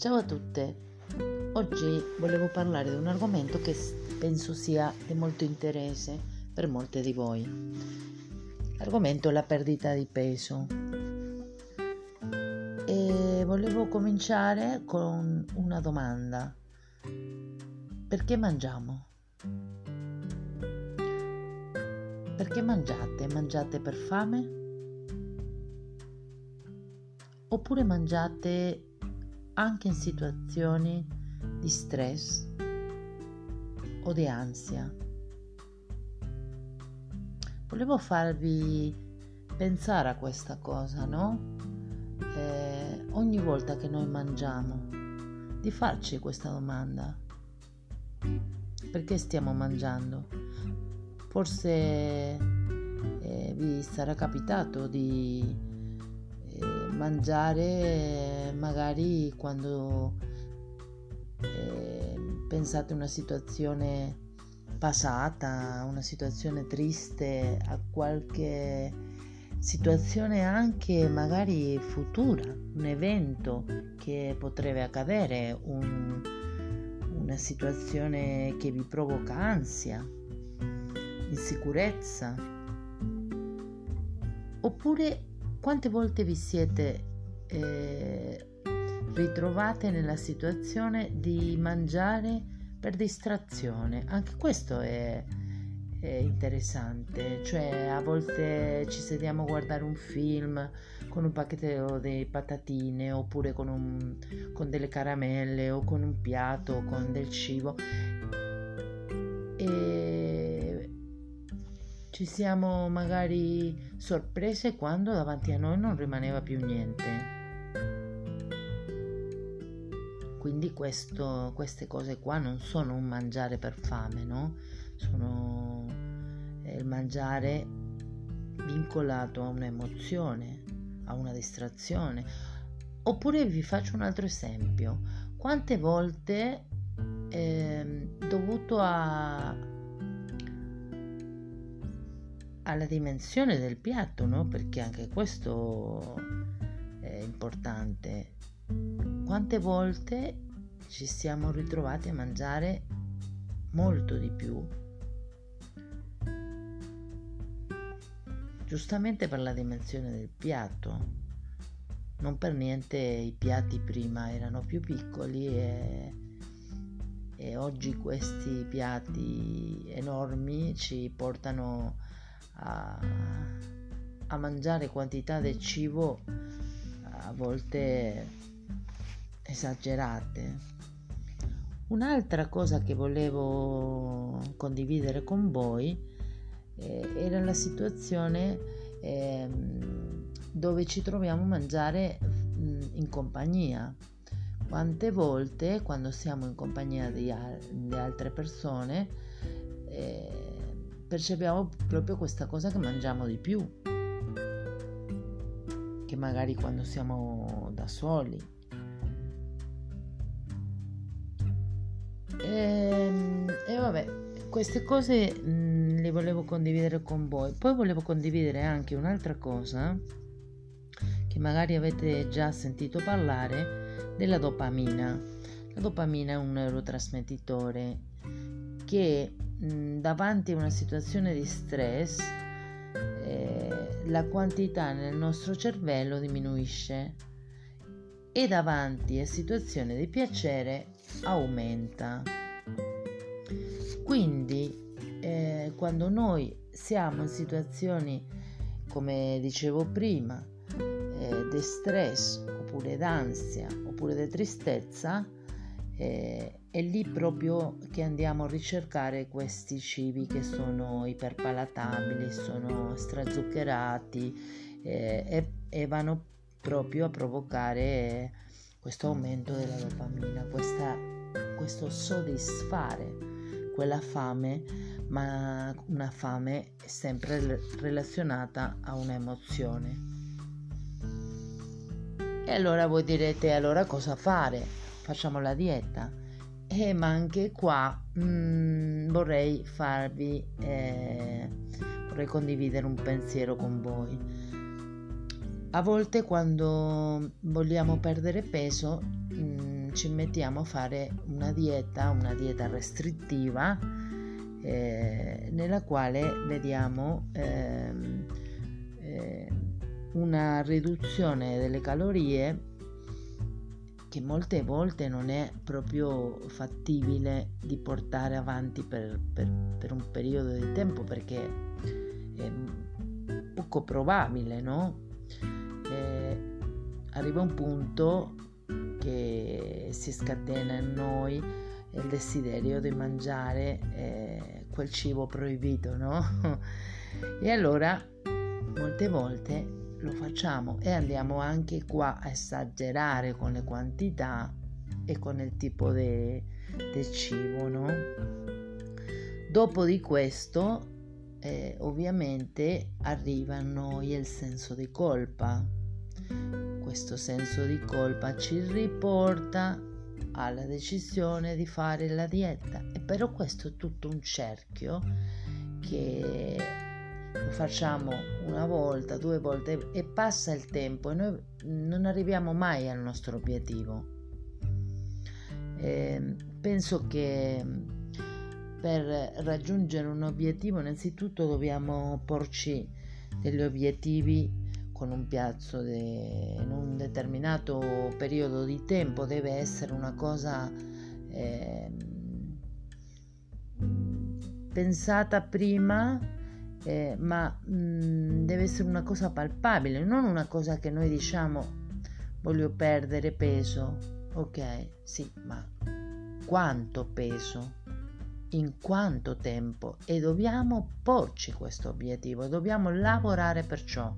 Ciao a tutte, oggi volevo parlare di un argomento che penso sia di molto interesse per molte di voi. L'argomento è la perdita di peso. E volevo cominciare con una domanda. Perché mangiamo? Perché mangiate? Mangiate per fame? Oppure mangiate anche in situazioni di stress o di ansia? Volevo farvi pensare a questa cosa, no? Ogni volta che noi mangiamo, di farci questa domanda: perché stiamo mangiando? Forse vi sarà capitato di mangiare magari quando pensate a una situazione passata, una situazione triste, a qualche situazione anche magari futura, un evento che potrebbe accadere, una situazione che vi provoca ansia, insicurezza. Oppure quante volte vi siete ritrovate nella situazione di mangiare per distrazione? Anche questo è interessante, cioè a volte ci sediamo a guardare un film con un pacchetto di patatine, oppure con delle caramelle, o con un piatto, o con del cibo, e ci siamo magari sorprese quando davanti a noi non rimaneva più niente. Quindi queste cose qua non sono un mangiare per fame, no? Sono il mangiare vincolato a un'emozione, a una distrazione. Oppure vi faccio un altro esempio. Quante volte dovuto alla dimensione del piatto, no? Perché anche questo è importante. Quante volte ci siamo ritrovati a mangiare molto di più, giustamente per la dimensione del piatto. Non per niente i piatti prima erano più piccoli e oggi questi piatti enormi ci portano a mangiare quantità di cibo a volte esagerate. Un'altra cosa che volevo condividere con voi era la situazione dove ci troviamo a mangiare in compagnia. Quante volte quando siamo in compagnia di altre persone percepiamo proprio questa cosa che mangiamo di più che magari quando siamo da soli. E vabbè, queste cose le volevo condividere con voi. Poi volevo condividere anche un'altra cosa che magari avete già sentito parlare della dopamina. La dopamina è un neurotrasmettitore che davanti a una situazione di stress la quantità nel nostro cervello diminuisce e davanti a situazioni di piacere aumenta. Quindi quando noi siamo in situazioni, come dicevo prima, di stress oppure d'ansia oppure di tristezza, è lì proprio che andiamo a ricercare questi cibi che sono iperpalatabili, sono strazuccherati e vanno proprio a provocare questo aumento della dopamina, questo soddisfare quella fame, ma una fame sempre relazionata a un'emozione. E allora voi direte: allora cosa fare? Facciamo la dieta. Ma anche qua vorrei condividere un pensiero con voi. A volte quando vogliamo perdere peso ci mettiamo a fare una dieta restrittiva nella quale vediamo una riduzione delle calorie che molte volte non è proprio fattibile di portare avanti per un periodo di tempo, perché è poco probabile, no? Arriva un punto che si scatena in noi il desiderio di mangiare quel cibo proibito, no? E allora molte volte lo facciamo e andiamo anche qua a esagerare con le quantità e con il tipo di cibo, no? Dopo di questo ovviamente arriva a noi il senso di colpa. Questo senso di colpa ci riporta alla decisione di fare la dieta, e però questo è tutto un cerchio che lo facciamo una volta, due volte, e passa il tempo e noi non arriviamo mai al nostro obiettivo. Penso che per raggiungere un obiettivo innanzitutto dobbiamo porci degli obiettivi con un piazzo in un determinato periodo di tempo. Deve essere una cosa pensata prima, ma deve essere una cosa palpabile, non una cosa che noi diciamo voglio perdere peso. Ok, sì, ma quanto peso? In quanto tempo? E dobbiamo porci questo obiettivo, dobbiamo lavorare per ciò.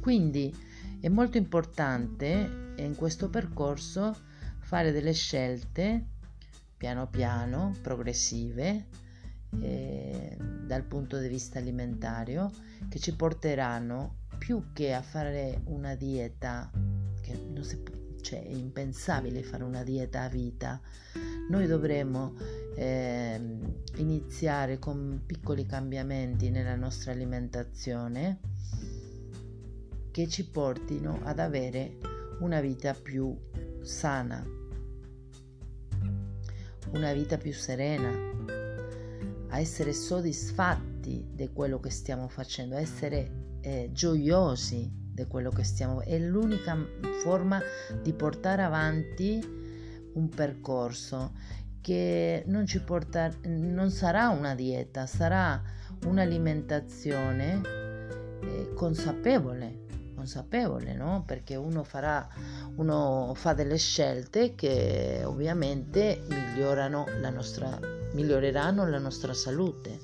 Quindi è molto importante in questo percorso fare delle scelte piano piano, progressive, dal punto di vista alimentare, che ci porteranno più che a fare una dieta, che non si può, cioè, è impensabile fare una dieta a vita. Noi dovremo iniziare con piccoli cambiamenti nella nostra alimentazione che ci portino ad avere una vita più sana, una vita più serena, a essere soddisfatti di quello che stiamo facendo, a essere gioiosi di quello che stiamo facendo. È l'unica forma di portare avanti un percorso che non sarà una dieta, sarà un'alimentazione consapevole, no? Perché uno fa delle scelte che ovviamente miglioreranno la nostra salute.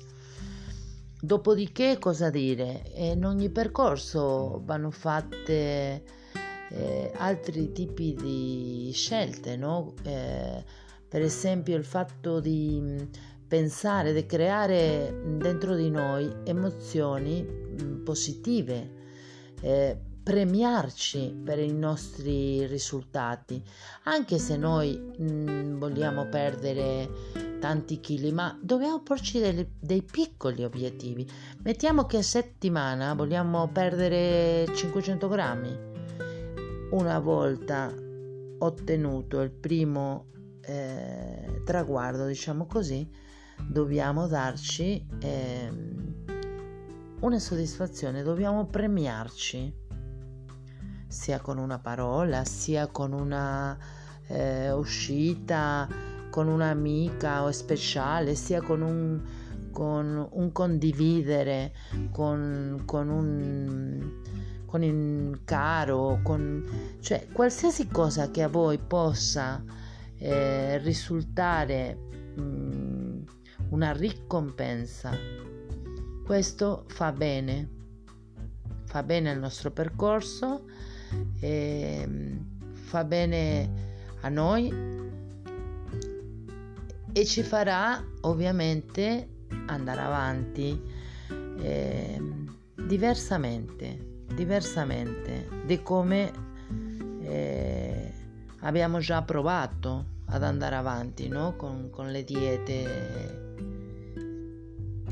Dopodiché, cosa dire? In ogni percorso vanno fatte altri tipi di scelte, no? Per esempio il fatto di pensare, di creare dentro di noi emozioni positive, premiarci per i nostri risultati, anche se noi vogliamo perdere tanti chili, ma dobbiamo porci dei piccoli obiettivi. Mettiamo che a settimana vogliamo perdere 500 grammi. Una volta ottenuto il primo traguardo, diciamo così, dobbiamo darci una soddisfazione, dobbiamo premiarci, sia con una parola, sia con una uscita con un'amica o speciale, sia con un condividere, con un caro, cioè qualsiasi cosa che a voi possa risultare una ricompensa. Questo fa bene al nostro percorso, fa bene a noi e ci farà ovviamente andare avanti diversamente di come abbiamo già provato ad andare avanti, no? con le diete,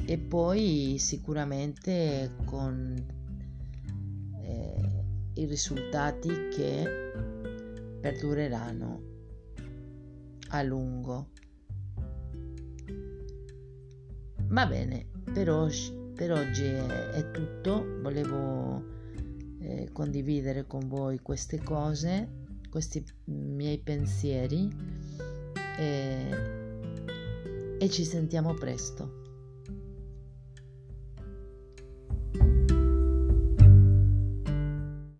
e poi sicuramente con i risultati che perdureranno a lungo. Va bene, per oggi è tutto. Volevo condividere con voi queste cose, questi miei pensieri, e ci sentiamo presto.